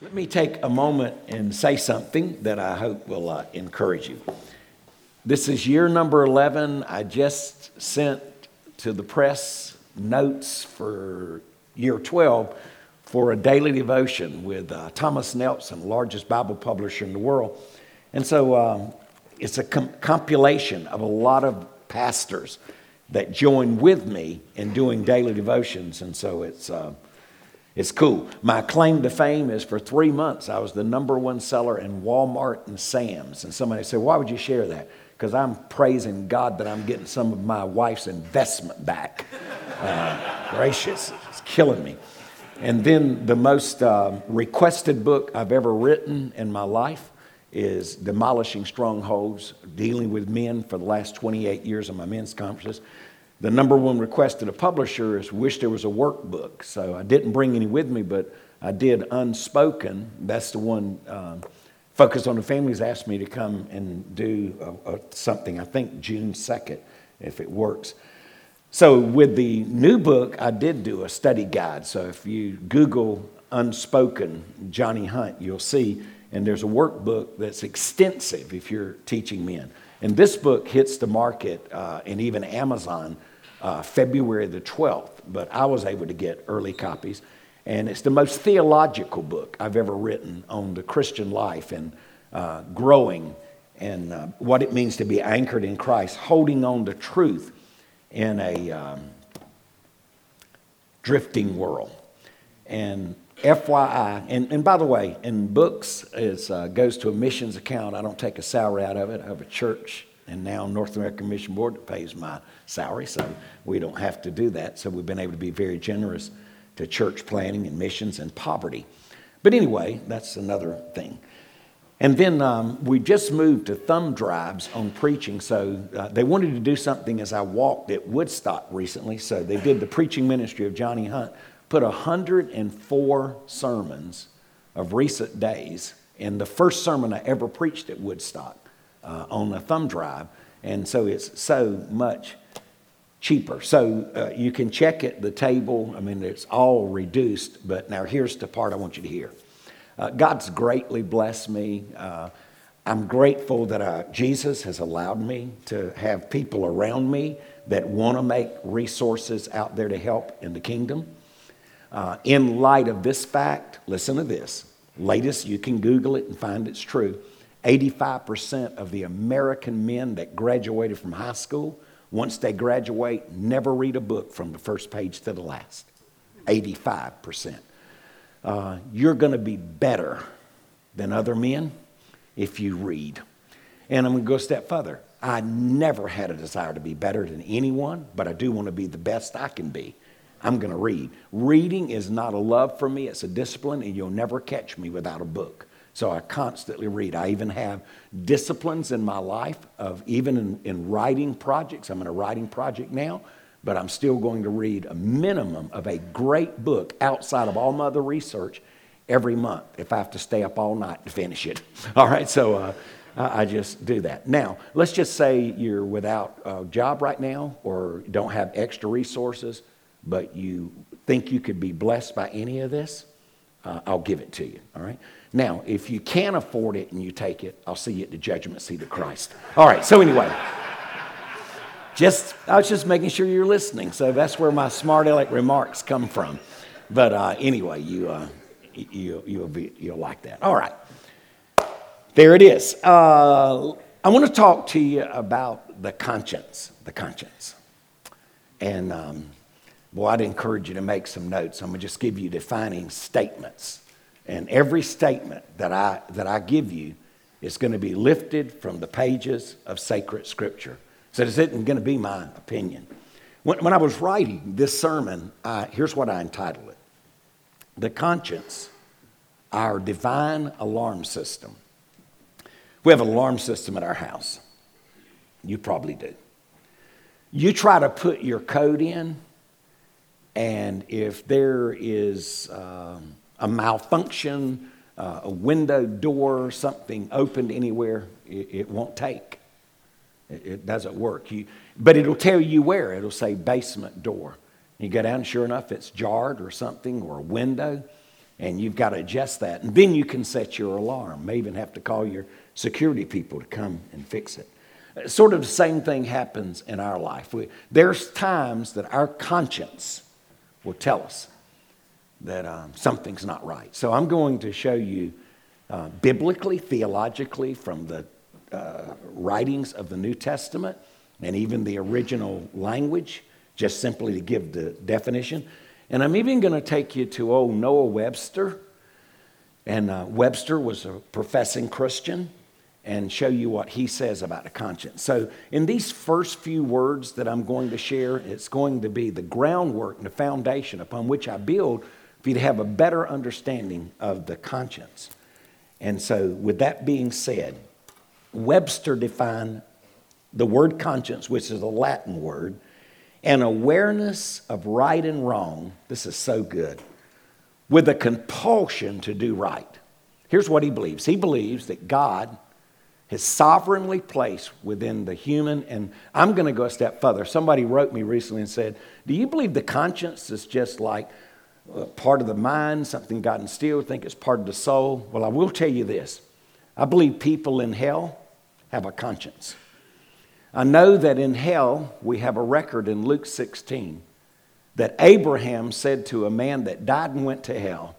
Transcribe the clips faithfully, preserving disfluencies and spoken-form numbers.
Let me take a moment and say something that I hope will uh, encourage you. This is year number eleven. I just sent to the press notes for year twelve for a daily devotion with uh, Thomas Nelson, the largest Bible publisher in the world. And so um, it's a com- compilation of a lot of pastors that join with me in doing daily devotions. And so it's... Uh, It's cool. My claim to fame is for three months, I was the number one seller in Walmart and Sam's. And somebody said, why would you share that? Because I'm praising God that I'm getting some of my wife's investment back. Uh, gracious, it's killing me. And then the most uh, requested book I've ever written in my life is Demolishing Strongholds, dealing with men for the last twenty-eight years of my men's conferences. The number one request to the publisher is wish there was a workbook. So I didn't bring any with me, but I did Unspoken. That's the one um, Focused on the Families asked me to come and do a, a, something, I think June second, if it works. So with the new book, I did do a study guide. So if you Google Unspoken, Johnny Hunt, you'll see. And there's a workbook that's extensive if you're teaching men. And this book hits the market uh, and even Amazon uh, February the twelfth, but I was able to get early copies. And it's the most theological book I've ever written on the Christian life and uh, growing and uh, what it means to be anchored in Christ, holding on to truth in a um, drifting world. And F Y I, and, and by the way, in books, it uh, goes to a missions account. I don't take a salary out of it. I have a church, and now North American Mission Board, that pays my salary, so we don't have to do that. So we've been able to be very generous to church planning and missions and poverty. But anyway, that's another thing. And then um, we just moved to thumb drives on preaching. So uh, they wanted to do something as I walked at Woodstock recently. So they did the preaching ministry of Johnny Hunt. Put one hundred four sermons of recent days, and the first sermon I ever preached at Woodstock uh, on a thumb drive, and so it's so much cheaper. So uh, you can check at the table. I mean, it's all reduced, but now here's the part I want you to hear. Uh, God's greatly blessed me. Uh, I'm grateful that I, Jesus has allowed me to have people around me that want to make resources out there to help in the kingdom. Uh, in light of this fact, listen to this. Latest, you can Google it and find it's true. eighty-five percent of the American men that graduated from high school, once they graduate, never read a book from the first page to the last. eighty-five percent. Uh, you're going to be better than other men if you read. And I'm going to go a step further. I never had a desire to be better than anyone, but I do want to be the best I can be. I'm going to read. Reading is not a love for me. It's a discipline, and you'll never catch me without a book. So I constantly read. I even have disciplines in my life of even in, in writing projects. I'm in a writing project now, but I'm still going to read a minimum of a great book outside of all my other research every month if I have to stay up all night to finish it. All right, so uh, I just do that. Now, let's just say you're without a job right now or don't have extra resources, but you think you could be blessed by any of this, uh, I'll give it to you, all right? Now, if you can't afford it and you take it, I'll see you at the judgment seat of Christ. All right, so anyway, just I was just making sure you're listening, so that's where my smart aleck remarks come from. But uh, anyway, you, uh, you, you'll be, you'll like that. All right, there it is. Uh, I want to talk to you about the conscience, the conscience. And... Um, Well, I'd encourage you to make some notes. I'm going to just give you defining statements. And every statement that I that I give you is going to be lifted from the pages of sacred scripture. So this isn't going to be my opinion. When, when I was writing this sermon, I, here's what I entitled it. The Conscience, Our Divine Alarm System. We have an alarm system at our house. You probably do. You try to put your code in, and if there is um, a malfunction, uh, a window, door, something opened anywhere, it, it won't take. It, it doesn't work. You, but it'll tell you where. It'll say basement door. You go down, sure enough, it's jarred or something or a window. and you've got to adjust that. And then you can set your alarm. May even have to call your security people to come and fix it. Sort of the same thing happens in our life. We, there's times that our conscience will tell us that um, something's not right. So I'm going to show you uh, biblically, theologically, from the uh, writings of the New Testament and even the original language, just simply to give the definition. And I'm even going to take you to old Noah Webster. And uh, Webster was a professing Christian, and show you what he says about the conscience. So in these first few words that I'm going to share, it's going to be the groundwork and the foundation upon which I build for you to have a better understanding of the conscience. And so with that being said, Webster defined the word conscience, which is a Latin word, an awareness of right and wrong, this is so good, with a compulsion to do right. Here's what he believes. He believes that God has sovereignly placed within the human, and I'm going to go a step further. Somebody wrote me recently and said, do you believe the conscience is just like part of the mind, something God instilled, think it's part of the soul? Well, I will tell you this. I believe people in hell have a conscience. I know that in hell we have a record in Luke sixteen that Abraham said to a man that died and went to hell,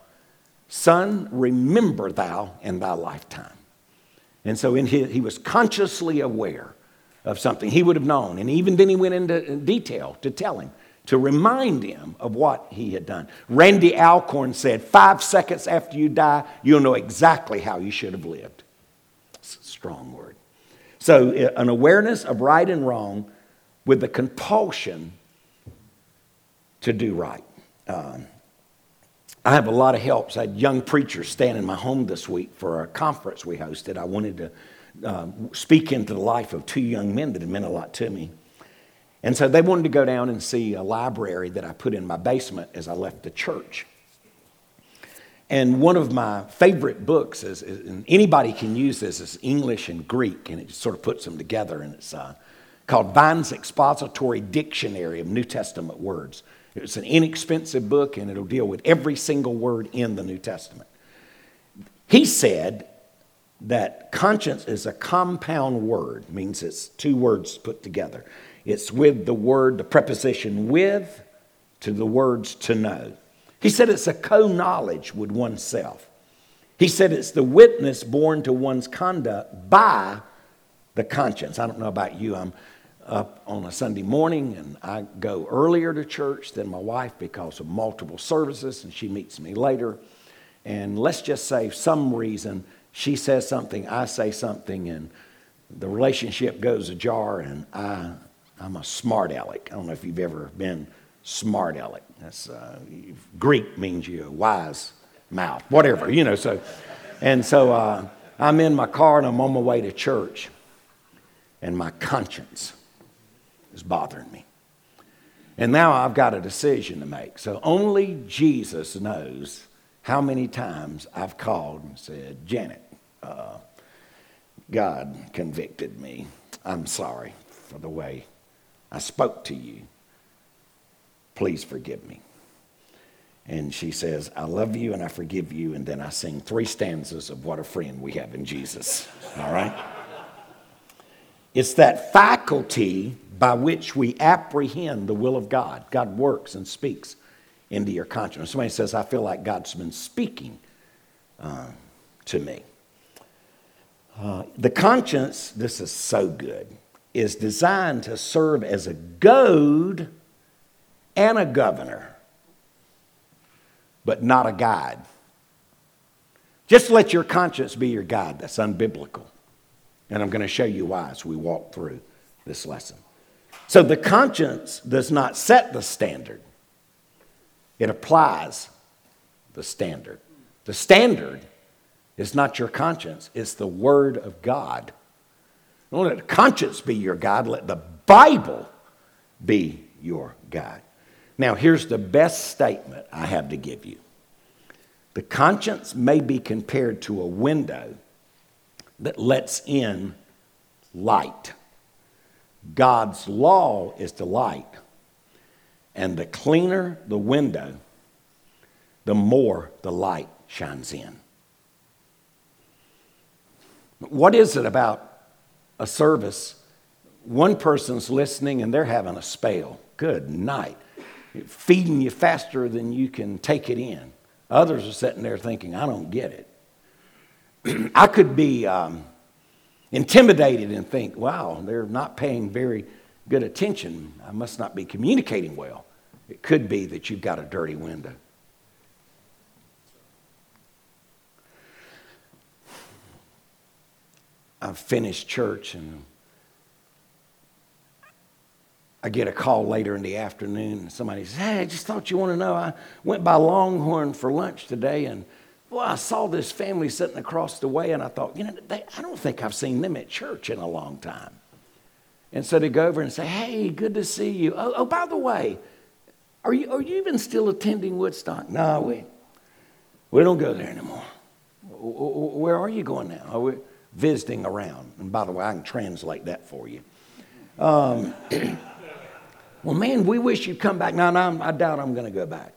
son, remember thou in thy lifetime. And so in his, he was consciously aware of something he would have known. And even then he went into detail to tell him, to remind him of what he had done. Randy Alcorn said, five seconds after you die, you'll know exactly how you should have lived. It's a strong word. So an awareness of right and wrong with the compulsion to do right. Um, I have a lot of helps. I had young preachers stand in my home this week for a conference we hosted. I wanted to uh, speak into the life of two young men that had meant a lot to me. And so they wanted to go down and see a library that I put in my basement as I left the church. And one of my favorite books, is, is and anybody can use this, is English and Greek, and it just sort of puts them together. And it's uh, called Vine's Expository Dictionary of New Testament Words. It's an inexpensive book, and it'll deal with every single word in the New Testament. He said that conscience is a compound word. It means it's two words put together. It's with the word, the preposition with, to the words to know. He said it's a co-knowledge with oneself. He said it's the witness born to one's conduct by the conscience. I don't know about you. I'm up on a Sunday morning, and I go earlier to church than my wife because of multiple services, and she meets me later. And let's just say some reason she says something, I say something, and the relationship goes ajar, and I, I'm a smart aleck. I don't know if you've ever been smart aleck. That's uh, Greek means you're a wise mouth, whatever, you know. So, and so uh, I'm in my car, and I'm on my way to church, and my conscience is bothering me. And now I've got a decision to make. So only Jesus knows how many times I've called and said, Janet, uh, God convicted me. I'm sorry for the way I spoke to you. Please forgive me. And she says, I love you and I forgive you. And then I sing three stanzas of What a Friend We Have in Jesus. All right? It's that faculty by which we apprehend the will of God. God works and speaks into your conscience. Somebody says, I feel like God's been speaking uh, to me. Uh, the conscience, this is so good, is designed to serve as a goad and a governor, but not a guide. Just let your conscience be your guide. That's unbiblical. And I'm going to show you why as we walk through this lesson. So the conscience does not set the standard. It applies the standard. The standard is not your conscience. It's the Word of God. Don't let the conscience be your guide. Let the Bible be your guide. Now, here's the best statement I have to give you. The conscience may be compared to a window that lets in light. God's law is the light. And the cleaner the window, the more the light shines in. What is it about a service? One person's listening and they're having a spell. Good night. Feeding you faster than you can take it in. Others are sitting there thinking, I don't get it. I could be um, intimidated and think, wow, they're not paying very good attention. I must not be communicating well. It could be that you've got a dirty window. I've finished church and I get a call later in the afternoon and somebody says, hey, I just thought you want to know, I went by Longhorn for lunch today and, boy, I saw this family sitting across the way and I thought, you know, they, I don't think I've seen them at church in a long time. And so they go over and say, hey, good to see you. Oh, oh by the way, are you are you even still attending Woodstock? No, we, we don't go there anymore. Where are you going now? Oh, we're visiting around. And by the way, I can translate that for you. Um, Well, man, we wish you'd come back. No, no, I doubt I'm going to go back.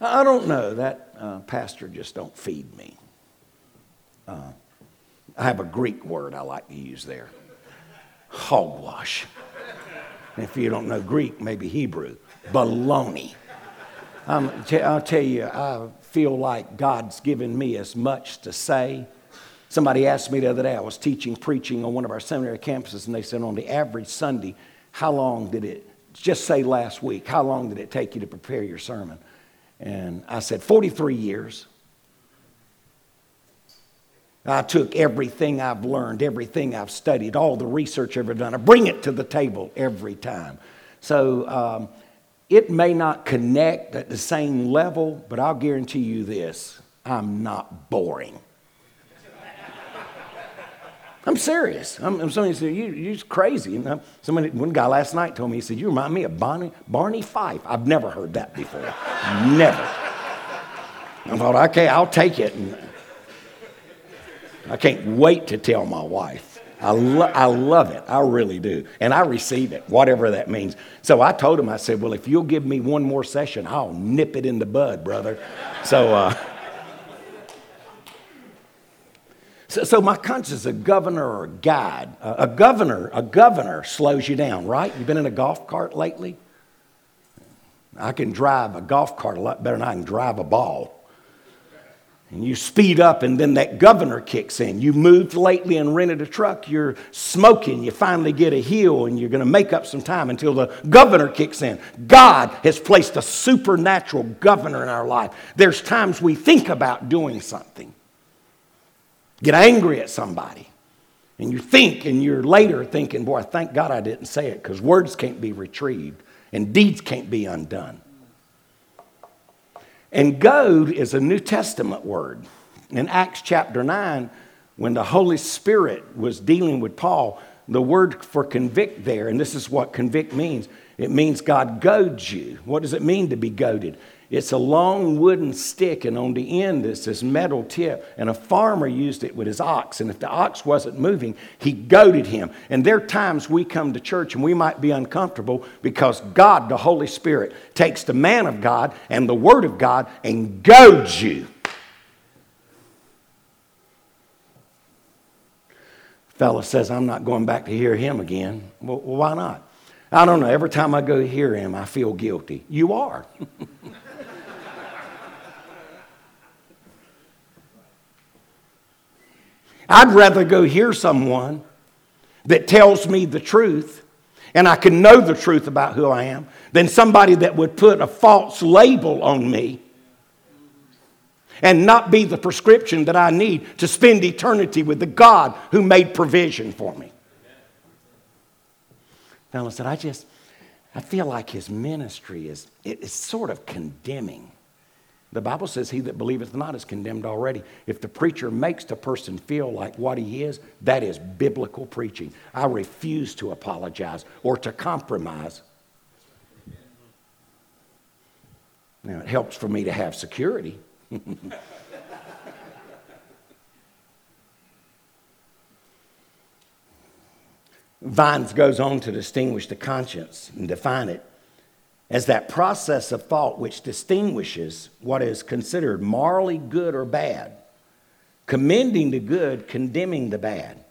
I don't know. That uh, pastor just don't feed me. Uh, I have a Greek word I like to use there. Hogwash. If you don't know Greek, maybe Hebrew. Baloney. I'm, I'll tell you, I feel like God's given me as much to say. Somebody asked me the other day, I was teaching, preaching on one of our seminary campuses, and they said on the average Sunday, how long did it Just say last week, how long did it take you to prepare your sermon? And I said, forty-three years. I took everything I've learned, everything I've studied, all the research I've ever done. I bring it to the table every time. So um, it may not connect at the same level, but I'll guarantee you this, I'm not boring. I'm serious. I'm, I'm somebody said, you, you're crazy. You know, somebody, one guy last night told me, he said, you remind me of Bonnie, Barney Fife. I've never heard that before. Never. I thought, okay, I'll take it. And I can't wait to tell my wife. I, lo- I love it. I really do. And I receive it, whatever that means. So I told him, I said, well, if you'll give me one more session, I'll nip it in the bud, brother. So... Uh, So, so my conscience is a governor or a guide. Uh, a governor, a governor slows you down, right? You've been in a golf cart lately? I can drive a golf cart a lot better than I can drive a ball. And you speed up and then that governor kicks in. You moved lately and rented a truck. You're smoking. You finally get a heel and you're going to make up some time until the governor kicks in. God has placed a supernatural governor in our life. There's times we think about doing something. Get angry at somebody, and you think, and you're later thinking, boy, thank God I didn't say it, because words can't be retrieved, and deeds can't be undone. And goad is a New Testament word. In Acts chapter nine, when the Holy Spirit was dealing with Paul, the word for convict there, and this is what convict means, it means God goads you. What does it mean to be goaded? It's a long wooden stick, and on the end is this metal tip. And a farmer used it with his ox. And if the ox wasn't moving, he goaded him. And there are times we come to church and we might be uncomfortable because God, the Holy Spirit, takes the man of God and the Word of God and goads you. The fella says, I'm not going back to hear him again. Well, why not? I don't know. Every time I go hear him, I feel guilty. You are. I'd rather go hear someone that tells me the truth and I can know the truth about who I am than somebody that would put a false label on me and not be the prescription that I need to spend eternity with the God who made provision for me. The fellow said, I just, I feel like his ministry is, it is sort of condemning. The Bible says he that believeth not is condemned already. If the preacher makes the person feel like what he is, that is biblical preaching. I refuse to apologize or to compromise. Now, it helps for me to have security. Vines goes on to distinguish the conscience and define it as that process of thought which distinguishes what is considered morally good or bad, commending the good, condemning the bad,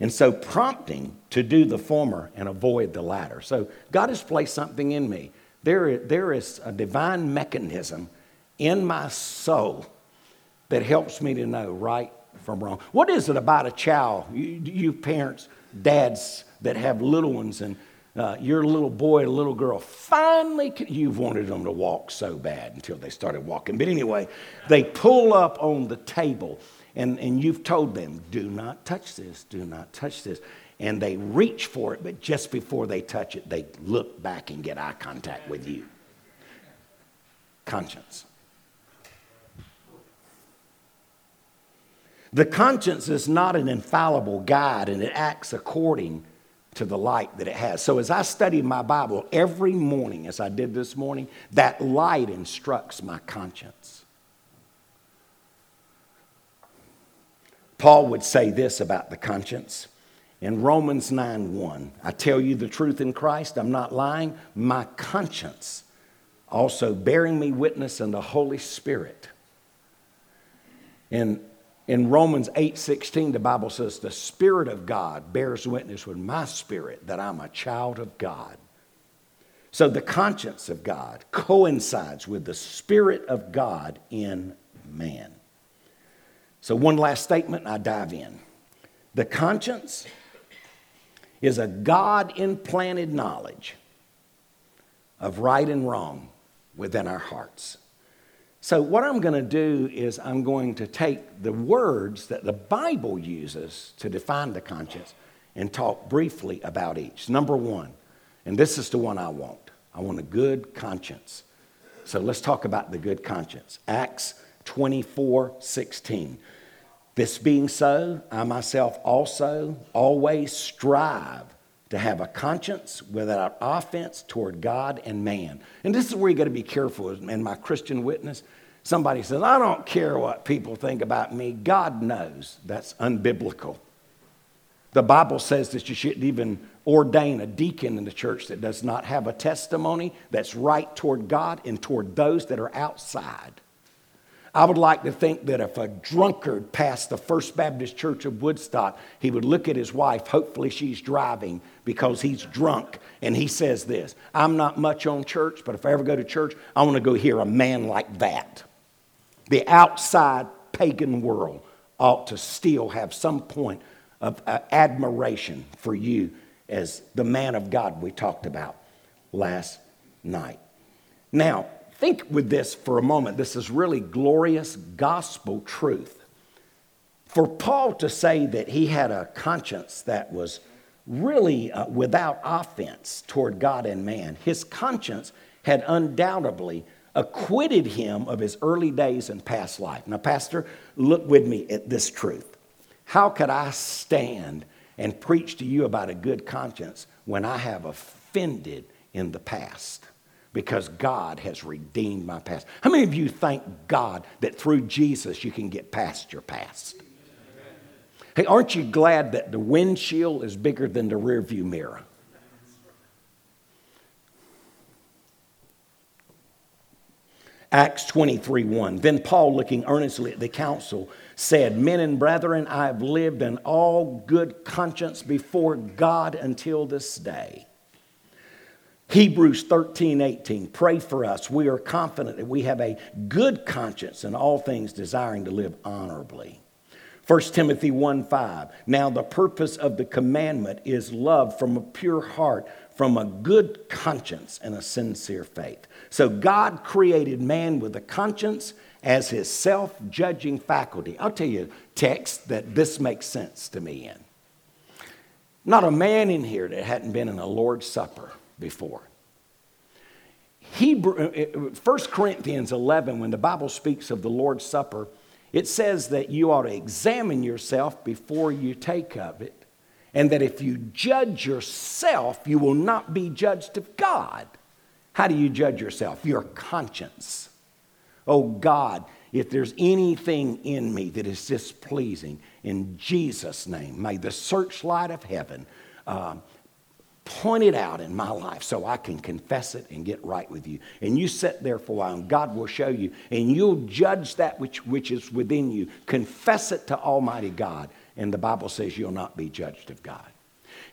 and so prompting to do the former and avoid the latter. So God has placed something in me. There, there is a divine mechanism in my soul that helps me to know right from wrong. What is it about a child, you, you parents, dads that have little ones, and uh, your little boy, little girl, finally, you've wanted them to walk so bad until they started walking. But anyway, they pull up on the table, and, and you've told them, do not touch this, do not touch this. And they reach for it, but just before they touch it, they look back and get eye contact with you. Conscience. The conscience is not an infallible guide, and it acts according to the light that it has. So as I study my Bible every morning, as I did this morning, that light instructs my conscience. Paul would say this about the conscience. In Romans nine one, I tell you the truth in Christ, I'm not lying. My conscience also bearing me witness in the Holy Spirit. And in Romans eight sixteen, the Bible says, the Spirit of God bears witness with my spirit that I'm a child of God. So the conscience of God coincides with the Spirit of God in man. So one last statement, I dive in. The conscience is a God-implanted knowledge of right and wrong within our hearts. So what I'm going to do is I'm going to take the words that the Bible uses to define the conscience and talk briefly about each. Number one, and this is the one I want. I want a good conscience. So let's talk about the good conscience. Acts twenty-four sixteen. This being so, I myself also always strive to have a conscience without offense toward God and man. And this is where you got to be careful in my Christian witness. Somebody says, I don't care what people think about me. God knows. That's unbiblical. The Bible says that you shouldn't even ordain a deacon in the church that does not have a testimony that's right toward God and toward those that are outside. I would like to think that if a drunkard passed the First Baptist Church of Woodstock, he would look at his wife, hopefully she's driving because he's drunk, and he says this, I'm not much on church, but if I ever go to church, I want to go hear a man like that. The outside pagan world ought to still have some point of uh, admiration for you as the man of God we talked about last night. Now, think with this for a moment. This is really glorious gospel truth. For Paul to say that he had a conscience that was really uh, without offense toward God and man, his conscience had undoubtedly acquitted him of his early days and past life. Now, Pastor, look with me at this truth. How could I stand and preach to you about a good conscience when I have offended in the past? Because God has redeemed my past. How many of you thank God that through Jesus you can get past your past? Amen. Hey, aren't you glad that the windshield is bigger than the rearview mirror? Acts twenty-three one. Then Paul, looking earnestly at the council, said, Men and brethren, I have lived in all good conscience before God until this day. Hebrews thirteen eighteen, pray for us. We are confident that we have a good conscience in all things, desiring to live honorably. First Timothy one five, now the purpose of the commandment is love from a pure heart, from a good conscience and a sincere faith. So God created man with a conscience as his self-judging faculty. I'll tell you a text that this makes sense to me in. Not a man in here that hadn't been in a Lord's Supper before. Hebrew, First Corinthians eleven, when the Bible speaks of the Lord's Supper, it says that you ought to examine yourself before you take of it, and that if you judge yourself, you will not be judged of God. How do you judge yourself? Your conscience. Oh God, if there's anything in me that is displeasing, in Jesus' name, may the searchlight of heaven um, Point it out in my life so I can confess it and get right with you. And you sit there for a while, and God will show you, and you'll judge that which, which is within you. Confess it to Almighty God, and the Bible says you'll not be judged of God.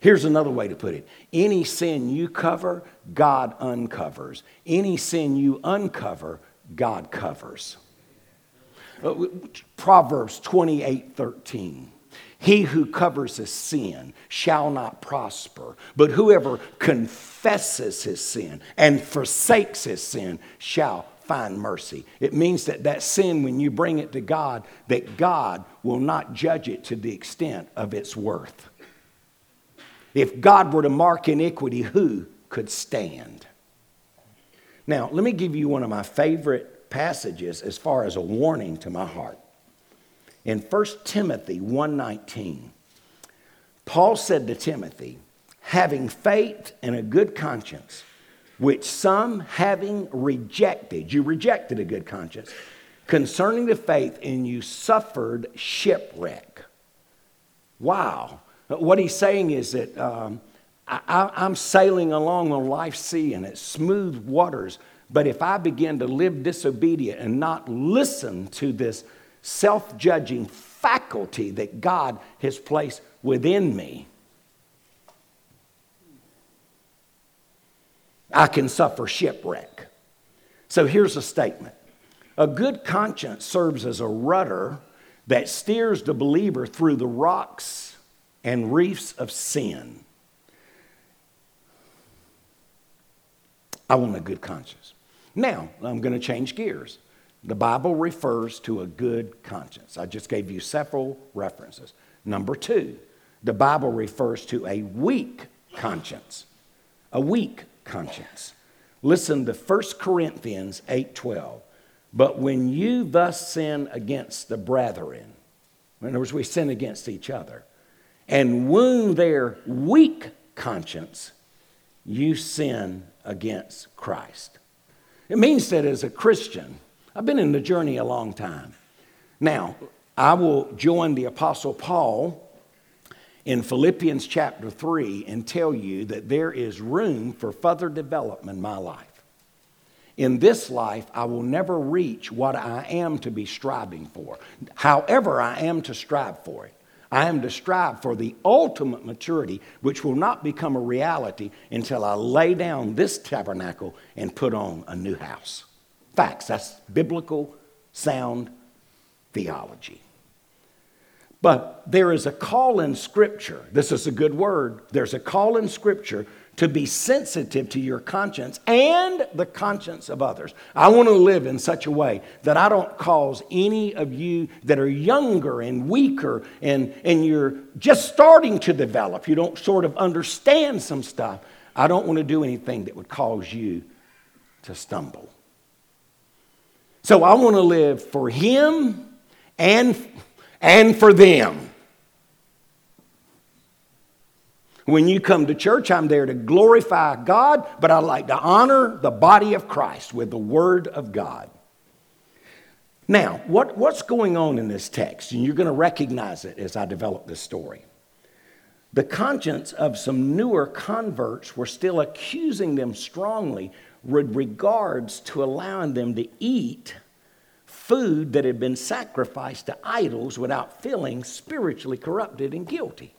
Here's another way to put it. Any sin you cover, God uncovers. Any sin you uncover, God covers. Proverbs twenty-eight thirteen. He who covers his sin shall not prosper, but whoever confesses his sin and forsakes his sin shall find mercy. It means that that sin, when you bring it to God, that God will not judge it to the extent of its worth. If God were to mark iniquity, who could stand? Now, let me give you one of my favorite passages as far as a warning to my heart. In First Timothy one nineteen, Paul said to Timothy, having faith and a good conscience, which some having rejected, you rejected a good conscience, concerning the faith, and you suffered shipwreck. Wow. What he's saying is that um, I, I, I'm sailing along on life's sea and it's smooth waters, but if I begin to live disobedient and not listen to this self-judging faculty that God has placed within me, I can suffer shipwreck. So here's a statement. A good conscience serves as a rudder that steers the believer through the rocks and reefs of sin. I want a good conscience. Now, I'm going to change gears. The Bible refers to a good conscience. I just gave you several references. Number two, the Bible refers to a weak conscience. A weak conscience. Listen to First Corinthians eight twelve. But when you thus sin against the brethren, in other words, we sin against each other, and wound their weak conscience, you sin against Christ. It means that as a Christian, I've been in the journey a long time. Now, I will join the Apostle Paul in Philippians chapter three and tell you that there is room for further development in my life. In this life, I will never reach what I am to be striving for. However, I am to strive for it. I am to strive for the ultimate maturity, which will not become a reality until I lay down this tabernacle and put on a new house. Facts. That's biblical, sound theology. But there is a call in Scripture. This is a good word. There's a call in Scripture to be sensitive to your conscience and the conscience of others. I want to live in such a way that I don't cause any of you that are younger and weaker and, and you're just starting to develop, you don't sort of understand some stuff. I don't want to do anything that would cause you to stumble. So I want to live for him and, and for them. When you come to church, I'm there to glorify God, but I like to honor the body of Christ with the Word of God. Now, what, what's going on in this text? And you're going to recognize it as I develop this story. The conscience of some newer converts were still accusing them strongly with regards to allowing them to eat food that had been sacrificed to idols without feeling spiritually corrupted and guilty.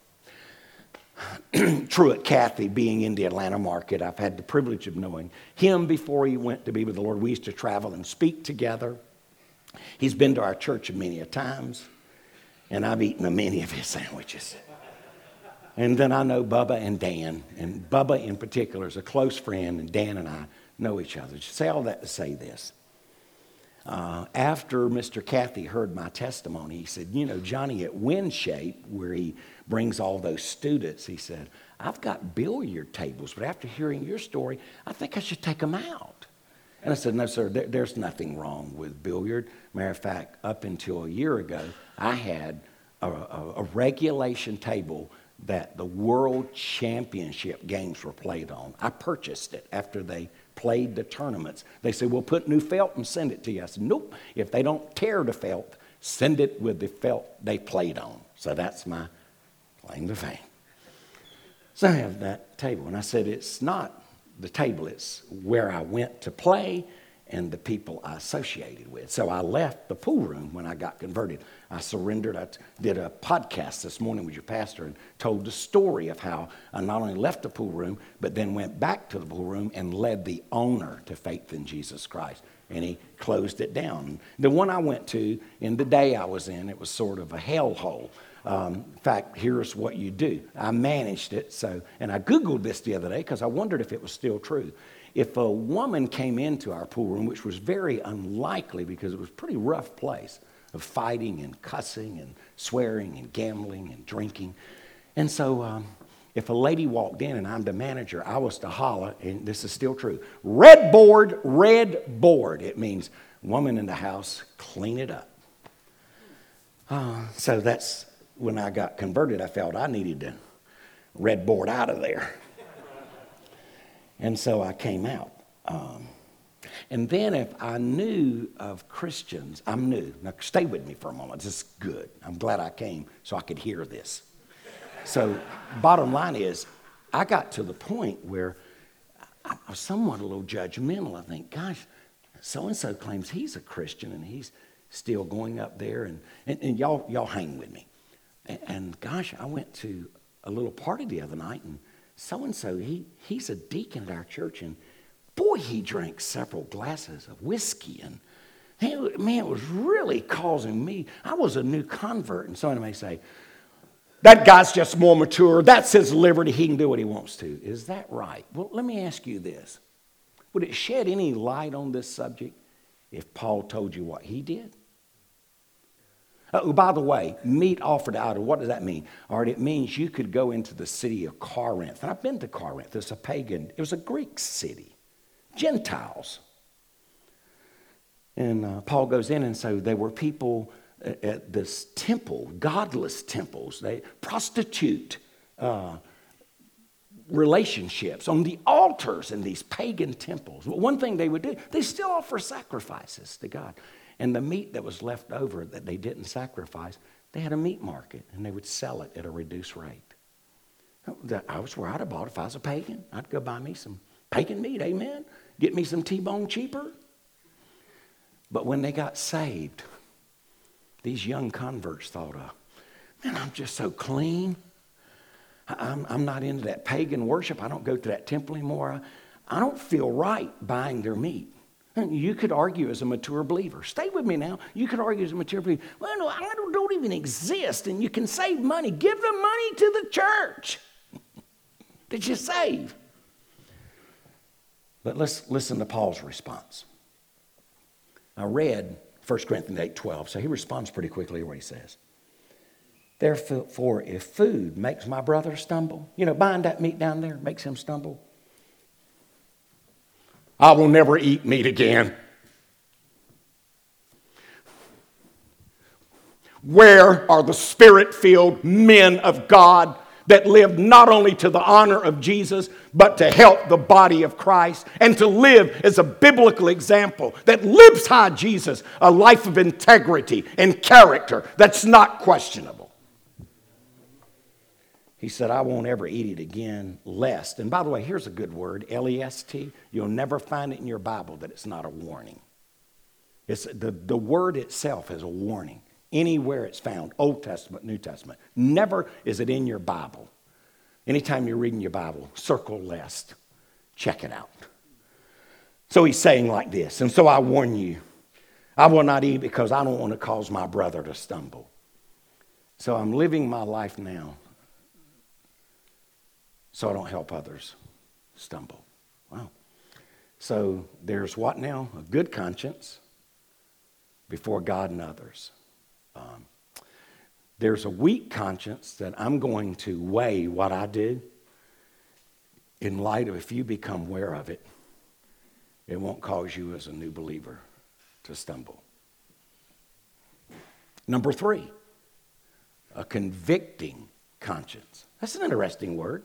Truett Cathy, being in the Atlanta market, I've had the privilege of knowing him before he went to be with the Lord. We used to travel and speak together. He's been to our church many a times, and I've eaten a many of his sandwiches. And then I know Bubba and Dan, and Bubba in particular is a close friend, and Dan and I know each other. Just say all that to say this. Uh, after Mister Cathy heard my testimony, he said, you know, Johnny, at Windshape, where he brings all those students, he said, I've got billiard tables, but after hearing your story, I think I should take them out. And I said, no, sir, there, there's nothing wrong with billiard. Matter of fact, up until a year ago, I had a, a, a regulation table that the World Championship games were played on. I purchased it after they played the tournaments. They said, we'll put new felt and send it to you. I said, nope, if they don't tear the felt, send it with the felt they played on. So that's my claim to fame. So I have that table. And I said, it's not the table. It's where I went to play and the people I associated with. So I left the pool room when I got converted. I surrendered. I t- did a podcast this morning with your pastor and told the story of how I not only left the pool room, but then went back to the pool room and led the owner to faith in Jesus Christ. And he closed it down. The one I went to in the day I was in, it was sort of a hellhole. Um, in fact, here's what you do. I managed it. So, and I Googled this the other day because I wondered if it was still true. If a woman came into our pool room, which was very unlikely because it was a pretty rough place of fighting and cussing and swearing and gambling and drinking. And so um, if a lady walked in, and I'm the manager, I was to holler, and this is still true, red board, red board. It means woman in the house, clean it up. Uh, so that's when I got converted, I felt I needed to red board out of there. And so I came out. Um, and then if I knew of Christians, I'm new. Now stay with me for a moment. This is good. I'm glad I came so I could hear this. So bottom line is, I got to the point where I was somewhat a little judgmental. I think, gosh, so-and-so claims he's a Christian and he's still going up there. And, and, and y'all y'all hang with me. And, and gosh, I went to a little party the other night, and so-and-so, he, he's a deacon at our church, and boy, he drank several glasses of whiskey, and it, man, it was really causing me. I was a new convert, and someone may say, that guy's just more mature. That's his liberty. He can do what he wants to. Is that right? Well, let me ask you this. Would it shed any light on this subject if Paul told you what he did? Oh, by the way, meat offered to idols, what does that mean? All right, it means you could go into the city of Corinth. And I've been to Corinth. It's a pagan, it was a Greek city, Gentiles. And uh, Paul goes in, and so there were people at, at this temple, godless temples. They prostitute uh, relationships on the altars in these pagan temples. Well, one thing they would do, they still offer sacrifices to God. And the meat that was left over that they didn't sacrifice, they had a meat market, and they would sell it at a reduced rate. I was where I'd have bought if I was a pagan. I'd go buy me some pagan meat, amen? Get me some T-bone cheaper. But when they got saved, these young converts thought, uh, man, I'm just so clean. I'm, I'm not into that pagan worship. I don't go to that temple anymore. I, I don't feel right buying their meat. You could argue as a mature believer. Stay with me now. You could argue as a mature believer. Well, no, I don't, don't even exist, and you can save money. Give the money to the church that you save. But let's listen to Paul's response. I read First Corinthians eight twelve, so he responds pretty quickly where he says, therefore, if food makes my brother stumble, you know, buying that meat down there makes him stumble, I will never eat meat again. Where are the spirit-filled men of God that live not only to the honor of Jesus, but to help the body of Christ and to live as a biblical example that lives high Jesus, a life of integrity and character that's not questionable? He said, I won't ever eat it again, lest. And by the way, here's a good word, L E S T. You'll never find it in your Bible that it's not a warning. It's the, the word itself is a warning. Anywhere it's found, Old Testament, New Testament. Never is it in your Bible. Anytime you're reading your Bible, circle lest. Check it out. So he's saying like this, and so I warn you, I will not eat because I don't want to cause my brother to stumble. So I'm living my life now so I don't help others stumble. Wow. So there's what now? A good conscience before God and others. Um, there's a weak conscience that I'm going to weigh what I do in light of if you become aware of it, it won't cause you as a new believer to stumble. Number three, a convicting conscience. That's an interesting word.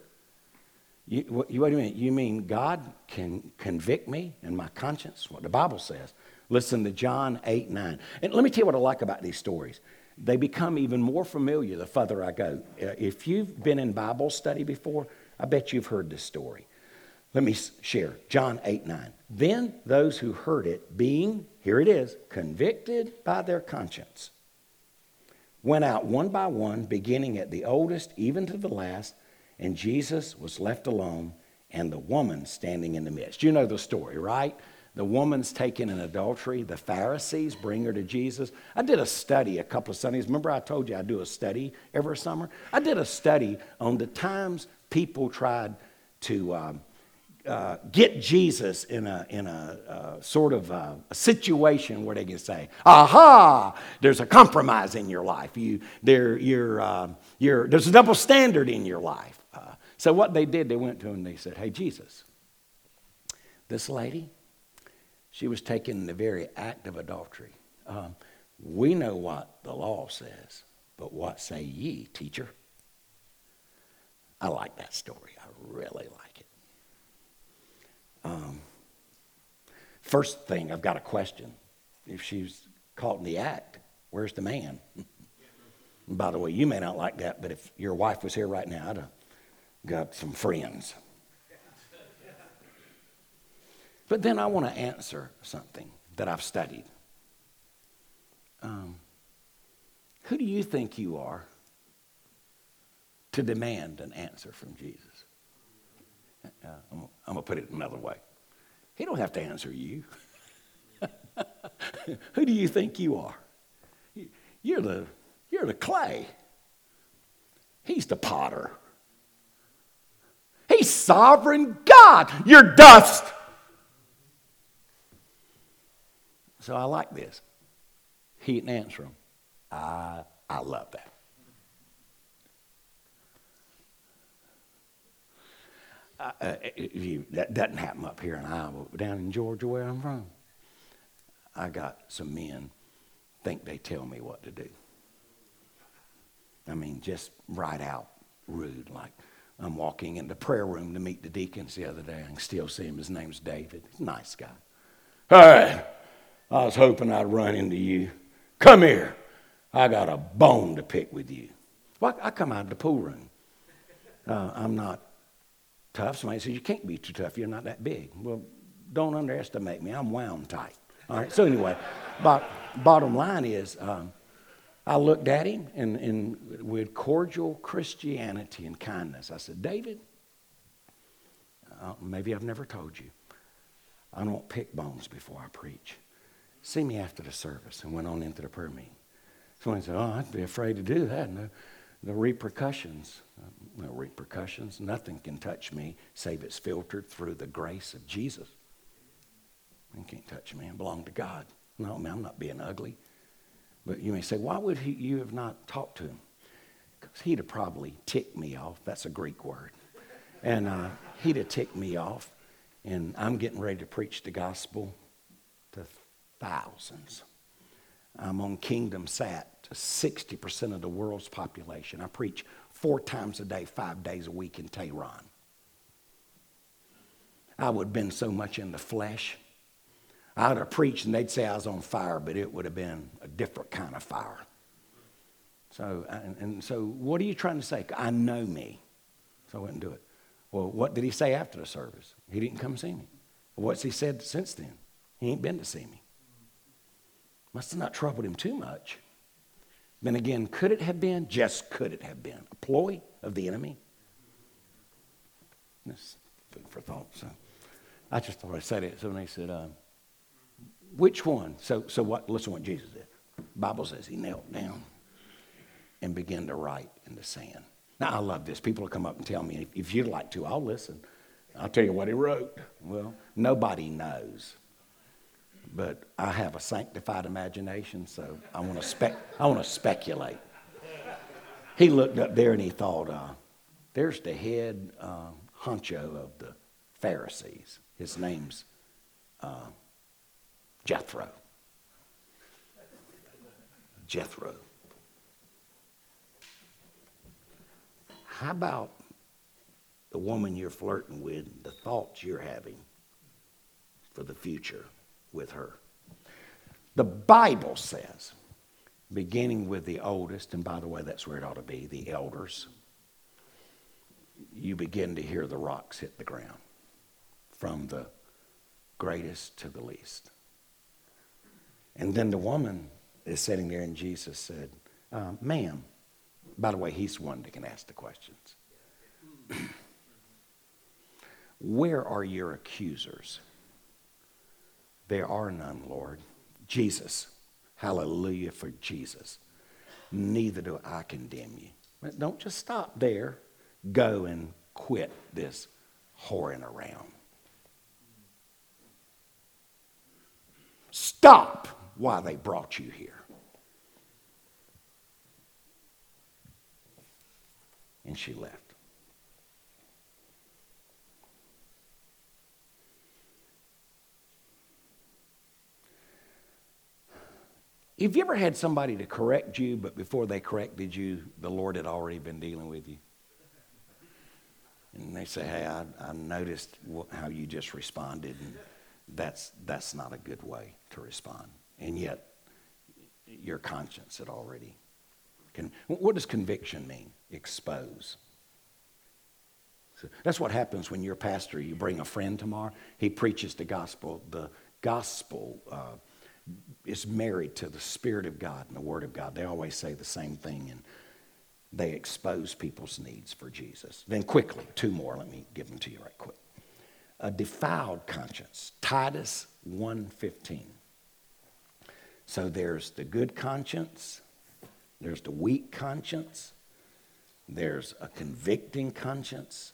You, what, you, wait a minute, you mean God can convict me and my conscience? What the Bible says. Listen to John eight nine. And let me tell you what I like about these stories. They become even more familiar the further I go. If you've been in Bible study before, I bet you've heard this story. Let me share. John eight nine. Then those who heard it, being, here it is, convicted by their conscience, went out one by one, beginning at the oldest, even to the last, and Jesus was left alone and the woman standing in the midst. You know the story, right? The woman's taken in adultery. The Pharisees bring her to Jesus. I did a study a couple of Sundays. Remember I told you I do a study every summer? I did a study on the times people tried to um, uh, get Jesus in a in a uh, sort of a, a situation where they can say, "Aha! There's a compromise in your life. You there? You're uh, you're there's a double standard in your life." Uh, so what they did, they went to him and they said, "Hey Jesus, this lady, she was taken in the very act of adultery. Um, we know what the law says, but what say ye, teacher?" I like that story. I really like it. Um, first thing, I've got a question. If she's caught in the act, where's the man? By the way, you may not like that, but if your wife was here right now, I'd have got some friends. But then I want to answer something that I've studied. Um, who do you think you are to demand an answer from Jesus? Uh, I'm, I'm going to put it another way. He don't have to answer you. Who do you think you are? You're the, you're the clay. He's the potter. He's sovereign God. You're dust. So I like this. He didn't answer him. I, I love that. I, uh, you, that doesn't happen up here in Iowa, but down in Georgia where I'm from, I got some men think they tell me what to do. I mean, just right out rude. Like I'm walking in the prayer room to meet the deacons the other day. I can still see him. His name's David. He's a nice guy. Hey! I was hoping I'd run into you. Come here. I got a bone to pick with you. Well, I come out of the pool room. Uh, I'm not tough. Somebody says, you can't be too tough. You're not that big. Well, don't underestimate me. I'm wound tight. All right. So anyway, but bottom line is um, I looked at him and, and with cordial Christianity and kindness, I said, David, uh, maybe I've never told you, I don't pick bones before I preach. See me after the service, and went on into the prayer meeting. Someone said, oh, I'd be afraid to do that. And the, the repercussions, no repercussions, nothing can touch me save it's filtered through the grace of Jesus. You can't touch me. I belong to God. No, man, I'm not being ugly. But you may say, why would he, you have not talked to him? Because he'd have probably ticked me off. That's a Greek word. And uh, he'd have ticked me off. And I'm getting ready to preach the gospel to thousands. I'm on Kingdom Sat to sixty percent of the world's population. I preach four times a day, five days a week in Tehran. I would have been so much in the flesh. I would have preached and they'd say I was on fire, but it would have been a different kind of fire. So, and, and so what are you trying to say? I know me. So I wouldn't do it. Well, what did he say after the service? He didn't come see me. What's he said since then? He ain't been to see me. Must have not troubled him too much. Then again, could it have been? Just could it have been a ploy of the enemy? That's food for thought. So I just thought I said it. So when they said, um, which one? So so what? Listen to what Jesus did. The Bible says he knelt down and began to write in the sand. Now, I love this. People will come up and tell me, if you'd like to, I'll listen. I'll tell you what he wrote. Well, nobody knows. But I have a sanctified imagination, so I want to spec. I want to speculate. He looked up there and he thought, uh, "There's the head uh, honcho of the Pharisees. His name's uh, Jethro. Jethro. How about the woman you're flirting with? The thoughts you're having for the future." With her. The Bible says, beginning with the oldest, and by the way, that's where it ought to be, the elders, you begin to hear the rocks hit the ground, from the greatest to the least. And then the woman is sitting there, and Jesus said, uh, ma'am, by the way, he's the one that can ask the questions. Where are your accusers? There are none, Lord. Jesus. Hallelujah for Jesus. Neither do I condemn you. But don't just stop there. Go and quit this whoring around. Stop why they brought you here. And she left. Have you ever had somebody to correct you, but before they corrected you, the Lord had already been dealing with you? And they say, hey, I, I noticed wh- how you just responded, and that's, that's not a good way to respond. And yet, your conscience had already... Con- what does conviction mean? Expose. So that's what happens when your pastor, you bring a friend tomorrow, he preaches the gospel, the gospel... Uh, It's married to the Spirit of God and the Word of God. They always say the same thing, and they expose people's needs for Jesus. Then quickly, two more. Let me give them to you right quick. A defiled conscience, Titus one fifteen. So there's the good conscience. There's the weak conscience. There's a convicting conscience.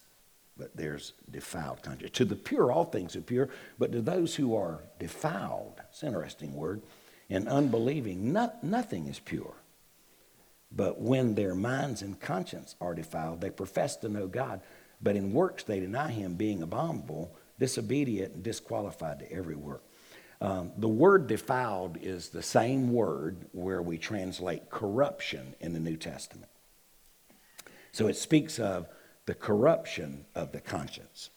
But there's defiled conscience. To the pure, all things are pure, but to those who are defiled, it's an interesting word, and unbelieving, not, nothing is pure. But when their minds and conscience are defiled, they profess to know God, but in works they deny him, being abominable, disobedient, and disqualified to every work. Um, the word defiled is the same word where we translate corruption in the New Testament. So it speaks of the corruption of the conscience.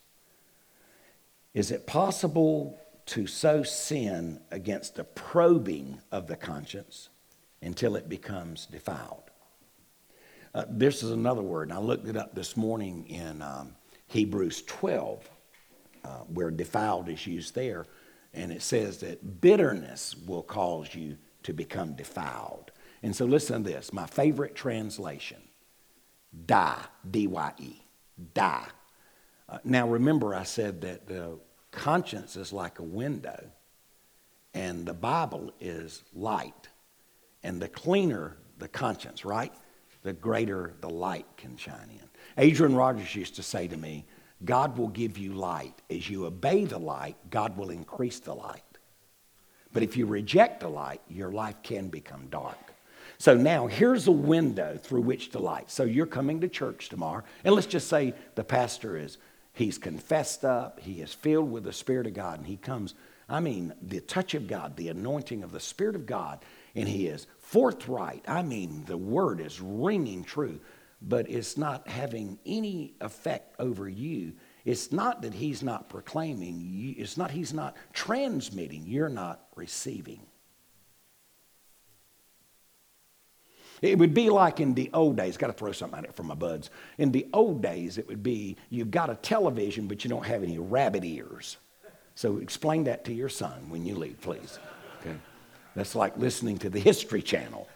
Is it possible to so sin against the probing of the conscience until it becomes defiled? Uh, this is another word, and I looked it up this morning in um, Hebrews twelve, uh, where defiled is used there, and it says that bitterness will cause you to become defiled. And so listen to this, my favorite translation, die, D Y E, die. Uh, now, remember I said that the conscience is like a window, and the Bible is light. And the cleaner the conscience, right, the greater the light can shine in. Adrian Rogers used to say to me, God will give you light. As you obey the light, God will increase the light. But if you reject the light, your life can become dark. So now here's a window through which to light. So you're coming to church tomorrow, and let's just say the pastor is, he's confessed up, he is filled with the Spirit of God, and he comes, I mean, the touch of God, the anointing of the Spirit of God, and he is forthright. I mean, the word is ringing true, but it's not having any effect over you. It's not that he's not proclaiming, it's not he's not transmitting, you're not receiving. It would be like in the old days, got to throw something at it for my buds. In the old days, it would be you've got a television, but you don't have any rabbit ears. So explain that to your son when you leave, please. Okay? That's like listening to the History Channel.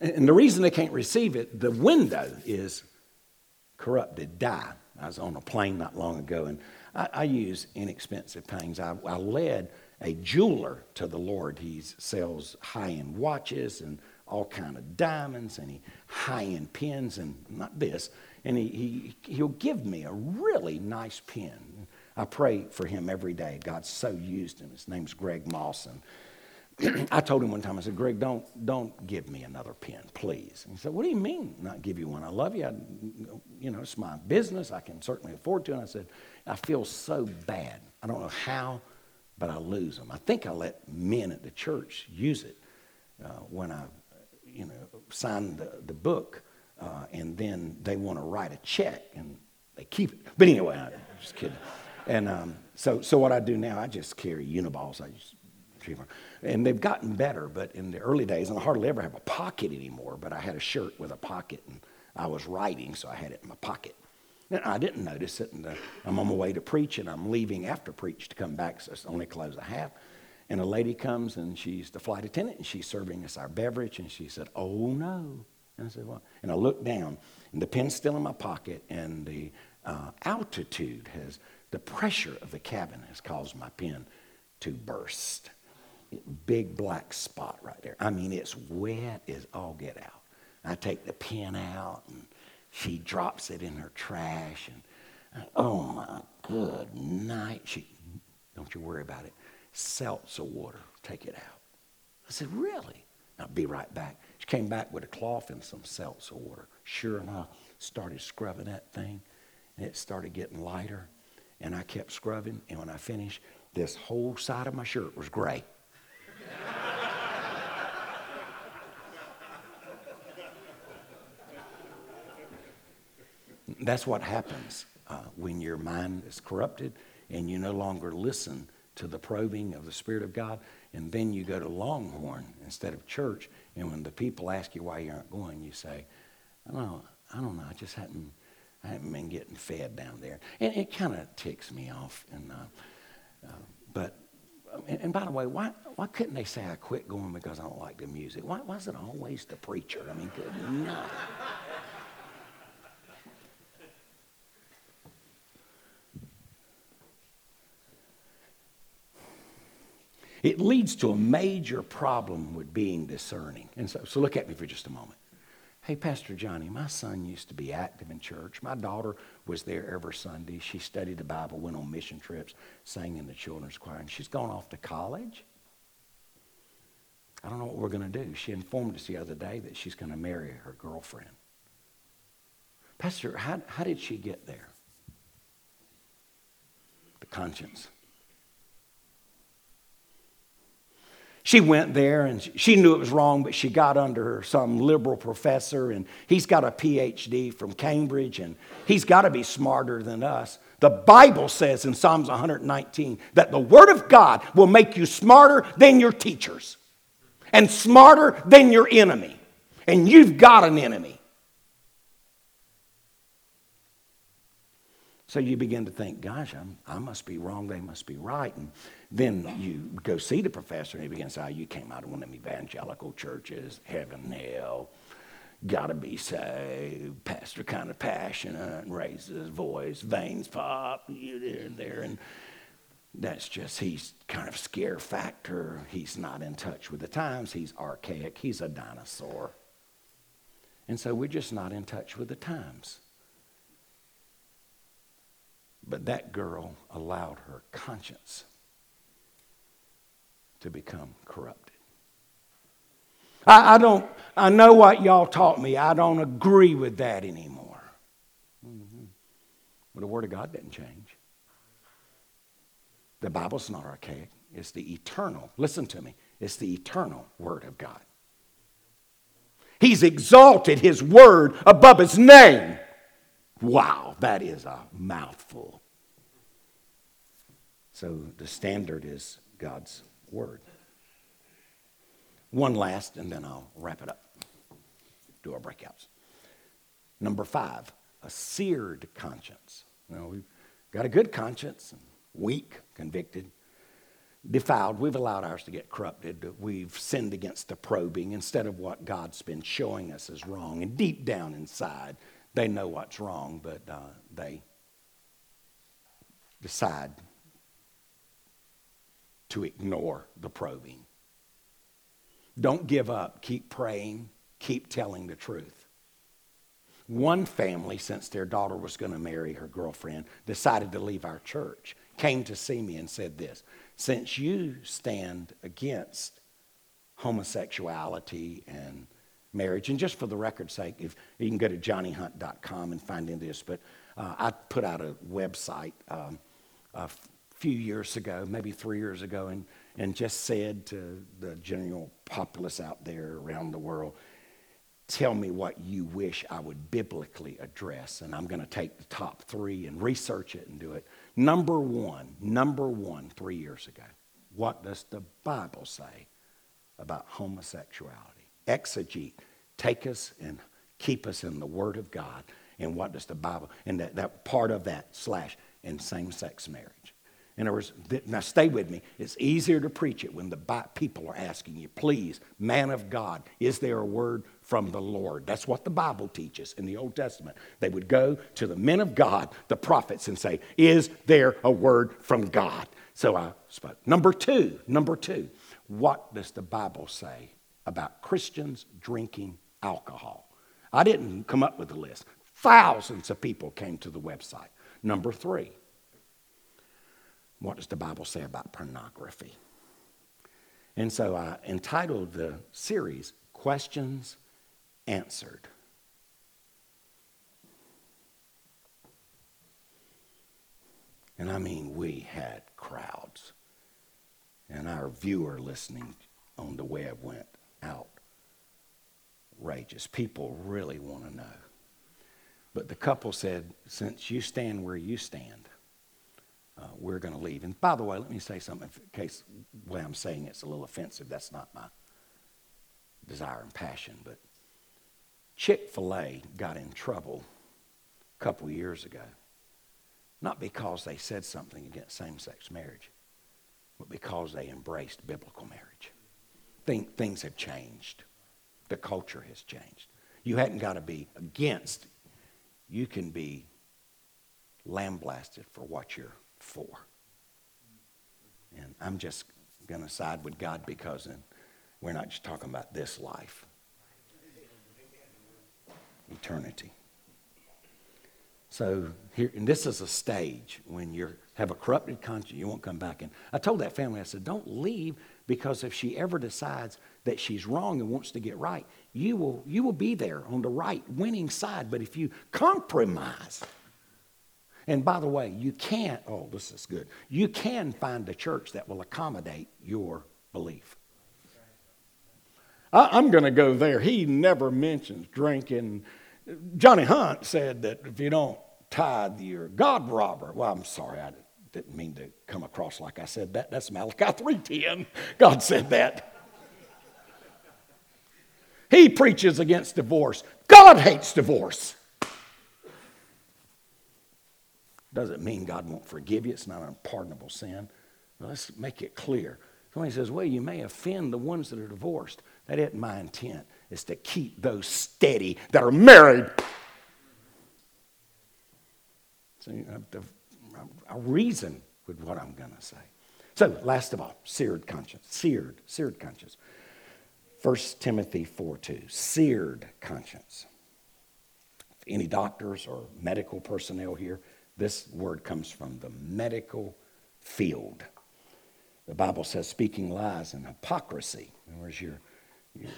And the reason they can't receive it, the window is corrupted, die. I was on a plane not long ago, and I, I use inexpensive things. I, I led... a jeweler to the Lord. He sells high-end watches and all kind of diamonds, and he high-end pins and not this. And he, he, he'll give me a really nice pin. I pray for him every day. God so used him. His name's Greg Mawson. I told him one time, I said, Greg, don't, don't give me another pin, please. And he said, what do you mean not give you one? I love you. I, you know, it's my business. I can certainly afford to. And I said, I feel so bad. I don't know how, but I lose them. I think I let men at the church use it uh, when I, you know, signed the, the book, uh, and then they want to write a check, and they keep it. But anyway, I'm just kidding. And um, so so what I do now, I just carry Uniballs. I just retriever. And they've gotten better, but in the early days, and I hardly ever have a pocket anymore, but I had a shirt with a pocket, and I was writing, so I had it in my pocket. And I didn't notice it, and uh, I'm on my way to preach, and I'm leaving after preach to come back, so it's the only clothes I have. And a lady comes, and she's the flight attendant, and she's serving us our beverage, and she said, "Oh, no." And I said, "What?" And I looked down, and the pen's still in my pocket, and the uh, altitude has, the pressure of the cabin has caused my pen to burst. Big black spot right there. I mean, it's wet as all get out. I take the pen out, and she drops it in her trash, and oh, my good night. She, "Don't you worry about it. Seltzer water, take it out." I said, "Really?" "I'll be right back." She came back with a cloth and some seltzer water. Sure enough, started scrubbing that thing, and it started getting lighter, and I kept scrubbing, and when I finished, this whole side of my shirt was gray. That's what happens uh, when your mind is corrupted and you no longer listen to the probing of the Spirit of God, and then you go to Longhorn instead of church, and when the people ask you why you aren't going, you say, I don't know, I don't know, I just hadn't, I hadn't been getting fed down there. And it kind of ticks me off. And uh, uh, but, and, and by the way, why why couldn't they say I quit going because I don't like the music? Why was it always the preacher? I mean, good night. It leads to a major problem with being discerning. And so, so look at me for just a moment. Hey, Pastor Johnny, my son used to be active in church. My daughter was there every Sunday. She studied the Bible, went on mission trips, sang in the children's choir, and she's gone off to college. I don't know what we're going to do. She informed us the other day that she's going to marry her girlfriend. Pastor, how, how did she get there? The conscience. She went there, and she knew it was wrong, but she got under some liberal professor, and he's got a P H D from Cambridge, and he's got to be smarter than us. The Bible says in Psalms one nineteen that the Word of God will make you smarter than your teachers and smarter than your enemy. And you've got an enemy. So you begin to think, gosh, I'm, I must be wrong, they must be right. And then you go see the professor, and he begins to say, oh, you came out of one of them evangelical churches, heaven, hell, gotta be saved, pastor kind of passionate, raises his voice, veins pop, you there and there. And that's just, he's kind of scare factor. He's not in touch with the times. He's archaic. He's a dinosaur. And so we're just not in touch with the times. But that girl allowed her conscience to become corrupted. I, I don't, I know what y'all taught me. I don't agree with that anymore. Mm-hmm. But the Word of God didn't change. The Bible's not archaic. It's the eternal, listen to me, it's the eternal Word of God. He's exalted His Word above His name. Wow, that is a mouthful. So the standard is God's Word. One last, and then I'll wrap it up. Do our breakouts. Number five, a seared conscience. Now, we've got a good conscience, weak, convicted, defiled. We've allowed ours to get corrupted. We've sinned against the probing instead of what God's been showing us is wrong. And deep down inside, they know what's wrong, but uh, they decide to ignore the probing. Don't give up. Keep praying. Keep telling the truth. One family, since their daughter was going to marry her girlfriend, decided to leave our church, came to see me and said this, since you stand against homosexuality and marriage. And just for the record's sake, if you can go to johnny hunt dot com and find in this, but uh, I put out a website um, a f- few years ago, maybe three years ago, and, and just said to the general populace out there around the world, tell me what you wish I would biblically address, and I'm going to take the top three and research it and do it. Number one, number one, three years ago, what does the Bible say about homosexuality? Exegete, take us and keep us in the Word of God. And what does the Bible, and that, that part of that slash, and same-sex marriage. In other words, th- now stay with me. It's easier to preach it when the bi- people are asking you, please, man of God, is there a word from the Lord? That's what the Bible teaches in the Old Testament. They would go to the men of God, the prophets, and say, is there a word from God? So I spoke. Number two, number two, what does the Bible say about Christians drinking alcohol? I didn't come up with a list. Thousands of people came to the website. Number three, what does the Bible say about pornography? And so I entitled the series, Questions Answered. And I mean, we had crowds. And our viewer listening on the web went outrageous. People really want to know. But the couple said, since you stand where you stand, uh, we're going to leave. And by the way, let me say something in case the way I'm saying it's a little offensive. That's not my desire and passion. But Chick-fil-A got in trouble a couple years ago, not because they said something against same-sex marriage, but because they embraced biblical marriage. Think, things have changed. The culture has changed. You hadn't got to be against. You can be lambasted for what you're for. And I'm just going to side with God because we're not just talking about this life. Eternity. So here, and this is a stage when you have a corrupted conscience, you won't come back. And I told that family, I said, don't leave, because if she ever decides that she's wrong and wants to get right, you will you will be there on the right winning side. But if you compromise, and by the way, you can't, oh, this is good, you can find a church that will accommodate your belief. I, I'm going to go there. He never mentions drinking. Johnny Hunt said that if you don't tithe, you're a God robber. Well, I'm sorry, I didn't mean to come across like I said that. That's Malachi three ten. God said that. He preaches against divorce. God hates divorce. Doesn't mean God won't forgive you. It's not an unpardonable sin. But let's make it clear. Somebody says, well, you may offend the ones that are divorced. That isn't my intent. It's to keep those steady that are married. So you have to, I reason with what I'm going to say. So last of all, seared conscience. Seared, seared conscience. First Timothy four two, seared conscience. Any doctors or medical personnel here, this word comes from the medical field. The Bible says speaking lies and hypocrisy. In other words, you're,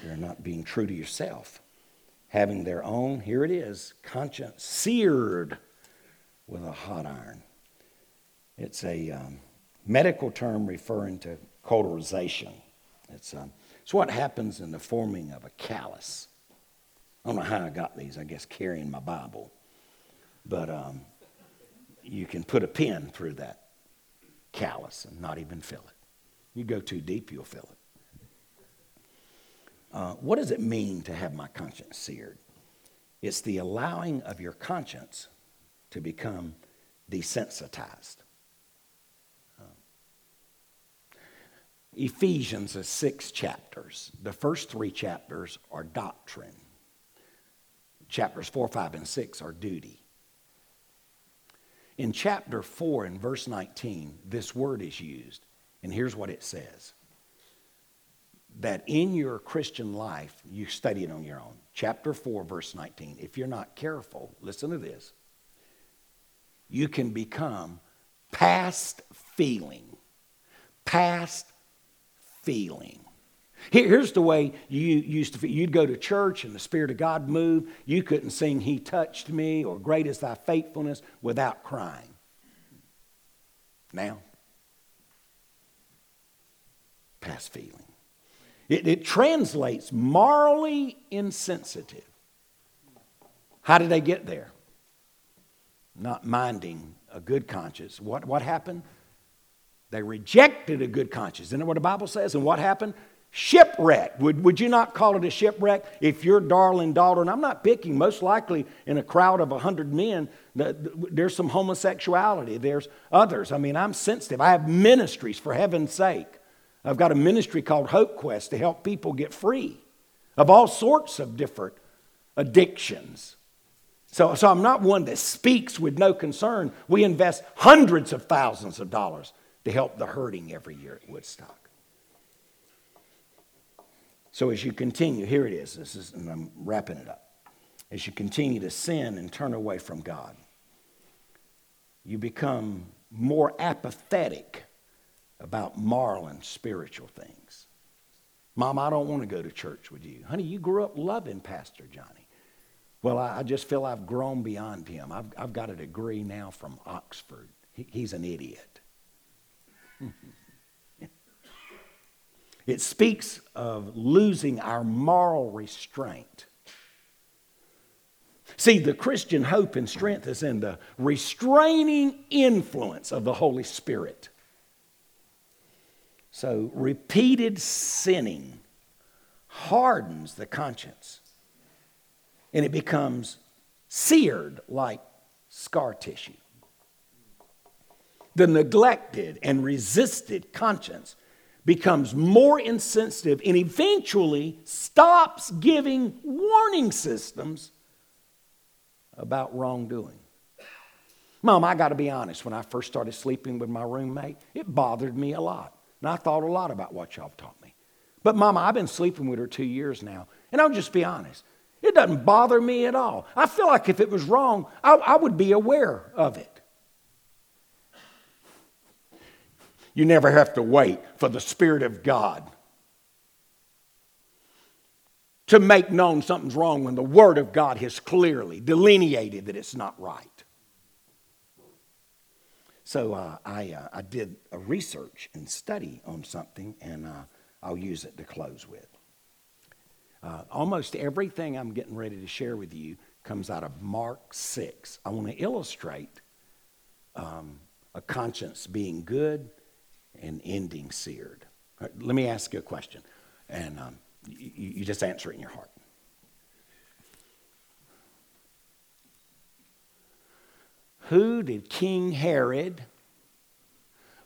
you're not being true to yourself. Having their own, here it is, conscience seared with a hot iron. It's a um, medical term referring to cauterization. It's a... Um, It's what happens in the forming of a callus. I don't know how I got these. I guess carrying my Bible. But um, you can put a pin through that callus and not even feel it. You go too deep, you'll feel it. Uh, what does it mean to have my conscience seared? It's the allowing of your conscience to become desensitized. Ephesians is six chapters. The first three chapters are doctrine. Chapters four, five, and six are duty. In chapter four, in verse nineteen, this word is used. And here's what it says. That in your Christian life, you study it on your own. Chapter four, verse nineteen. If you're not careful, listen to this. You can become past feeling. Past feeling. Here's the way you used to feel. You'd go to church and the Spirit of God moved. You couldn't sing He Touched Me or Great Is Thy Faithfulness without crying. Now, past feeling. It, it translates morally insensitive. How did they get there? Not minding a good conscience. What, what happened? They rejected a good conscience. Isn't that what the Bible says? And what happened? Shipwreck. Would, would you not call it a shipwreck if your darling daughter, and I'm not picking, most likely in a crowd of one hundred men, the, the, there's some homosexuality. There's others. I mean, I'm sensitive. I have ministries, for heaven's sake. I've got a ministry called Hope Quest to help people get free of all sorts of different addictions. So, so I'm not one that speaks with no concern. We invest hundreds of thousands of dollars to help the hurting every year at Woodstock. So as you continue, here it is, this is, and I'm wrapping it up. As you continue to sin and turn away from God, you become more apathetic about moral and spiritual things. Mom, I don't want to go to church with you. Honey, you grew up loving Pastor Johnny. Well, I, I just feel I've grown beyond him. I've, I've got a degree now from Oxford. He, he's an idiot. It speaks of losing our moral restraint. See, the Christian hope and strength is in the restraining influence of the Holy Spirit. So, repeated sinning hardens the conscience, and it becomes seared like scar tissue. The neglected and resisted conscience becomes more insensitive and eventually stops giving warning systems about wrongdoing. Mom, I got to be honest, when I first started sleeping with my roommate, it bothered me a lot. And I thought a lot about what y'all taught me. But Mama, I've been sleeping with her two years now, and I'll just be honest, it doesn't bother me at all. I feel like if it was wrong, I, I would be aware of it. You never have to wait for the Spirit of God to make known something's wrong when the Word of God has clearly delineated that it's not right. So uh, I, uh, I did a research and study on something, and uh, I'll use it to close with. Uh, almost everything I'm getting ready to share with you comes out of Mark six. I want to illustrate um, a conscience being good and ending seared. Right, let me ask you a question, and um, you, you just answer it in your heart. Who did King Herod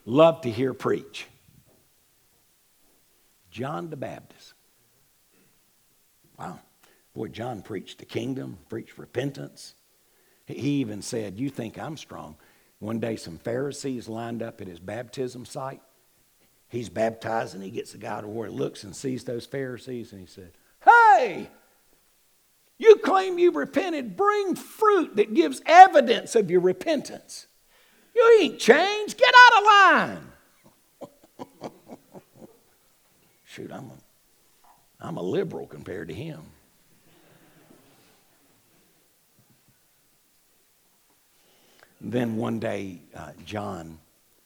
love to hear preach? John the Baptist. Wow. Boy, John preached the kingdom, preached repentance. He even said, "You think I'm strong." One day some Pharisees lined up at his baptism site. He's baptized and he gets the guy to where he looks and sees those Pharisees and he said, "Hey, you claim you repented. Bring fruit that gives evidence of your repentance. You ain't changed. Get out of line." Shoot, I'm a, I'm a liberal compared to him. Then one day, uh, John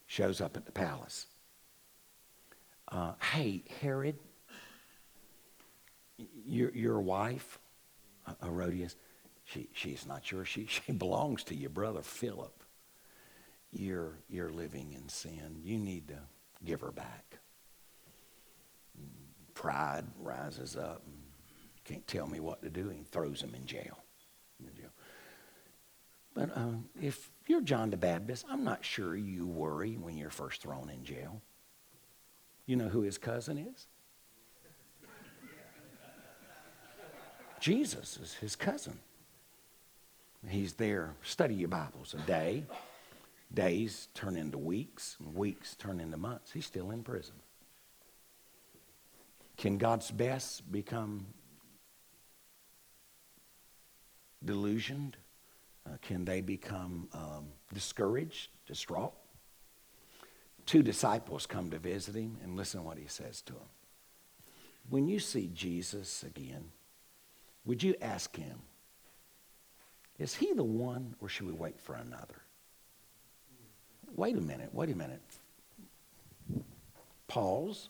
shows up at the palace. Uh, hey, Herod, your, your wife, Herodias, she, she's not yours. She, she belongs to your brother, Philip. You're, you're living in sin. You need to give her back. Pride rises up. And can't tell me what to do. He throws him in jail. In jail. But uh, if you're John the Baptist, I'm not sure you worry when you're first thrown in jail. You know who his cousin is? Jesus is his cousin. He's there. Study your Bibles a day. Days turn into weeks, and weeks turn into months. He's still in prison. Can God's best become delusioned? Uh, can they become um, discouraged, distraught? Two disciples come to visit him, and listen to what he says to them. When you see Jesus again, would you ask him, is he the one or should we wait for another? Wait a minute, wait a minute. Pause,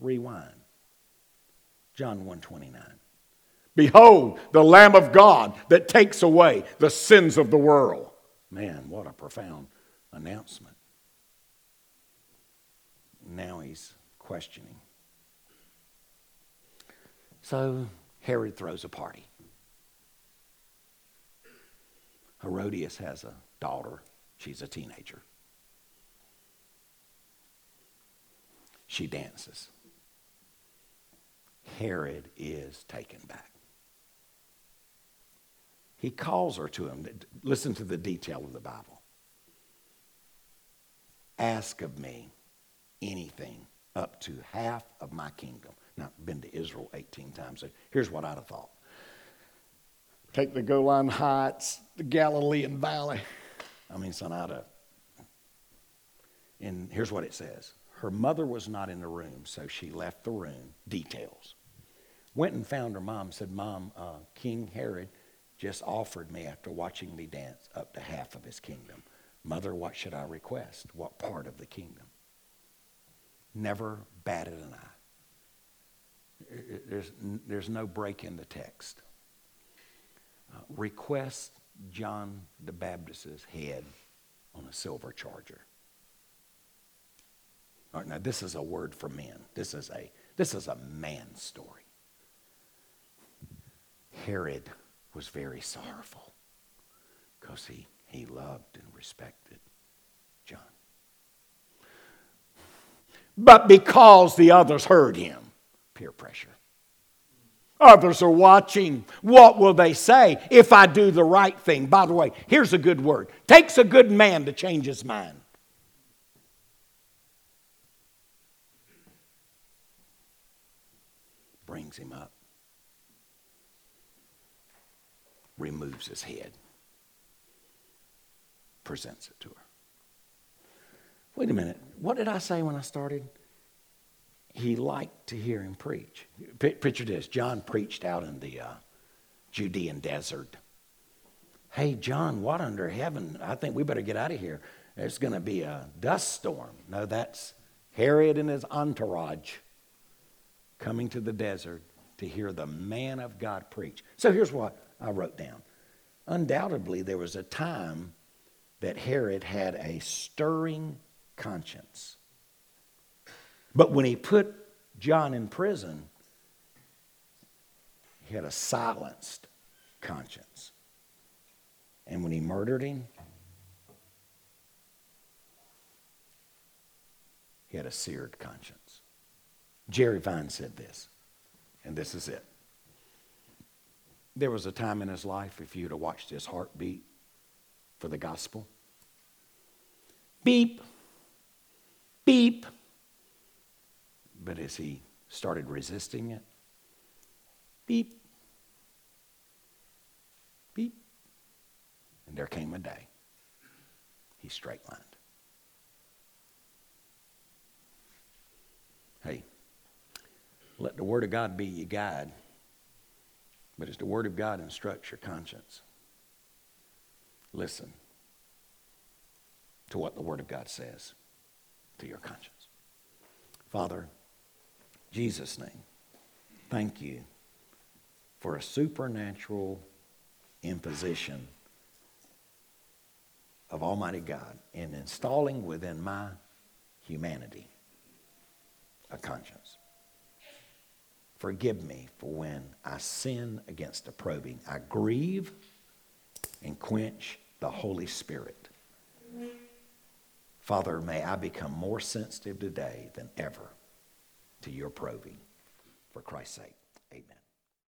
rewind. John one twenty-nine. Behold, the Lamb of God that takes away the sins of the world. Man, what a profound announcement. Now he's questioning. So Herod throws a party. Herodias has a daughter. She's a teenager. She dances. Herod is taken back. He calls her to him. Listen to the detail of the Bible. Ask of me anything up to half of my kingdom. Now, I've been to Israel eighteen times. So here's what I'd have thought. Take the Golan Heights, the Galilean Valley. I mean, son, I'd have. And here's what it says. Her mother was not in the room, so she left the room. Details. Went and found her mom, said, Mom, uh, King Herod just offered me after watching me dance up to half of his kingdom. Mother, what should I request? What part of the kingdom? Never batted an eye. There's, there's no break in the text. Uh, request John the Baptist's head on a silver charger. All right, now this is a word for men. This is a this is a man story. Herod was very sorrowful because he, he loved and respected John. But because the others heard him, peer pressure. Others are watching. What will they say if I do the right thing? By the way, here's a good word. Takes a good man to change his mind. Brings him up. Removes his head. Presents it to her. Wait a minute. What did I say when I started? He liked to hear him preach. P- picture this. John preached out in the uh, Judean desert. Hey, John, what under heaven? I think we better get out of here. There's going to be a dust storm. No, that's Herod and his entourage coming to the desert to hear the man of God preach. So here's what I wrote down. Undoubtedly, there was a time that Herod had a stirring conscience. But when he put John in prison, he had a silenced conscience. And when he murdered him, he had a seared conscience. Jerry Vine said this, and this is it. There was a time in his life, if you'd have watched his heartbeat for the gospel, beep, beep. But as he started resisting it, beep, beep, and there came a day he straight-lined. Hey, let the Word of God be your guide, but as the Word of God instructs your conscience, listen to what the Word of God says to your conscience. Father, Jesus' name, thank you for a supernatural imposition of Almighty God in installing within my humanity a conscience. Forgive me for when I sin against the probing. I grieve and quench the Holy Spirit. Father, may I become more sensitive today than ever to your probing, for Christ's sake.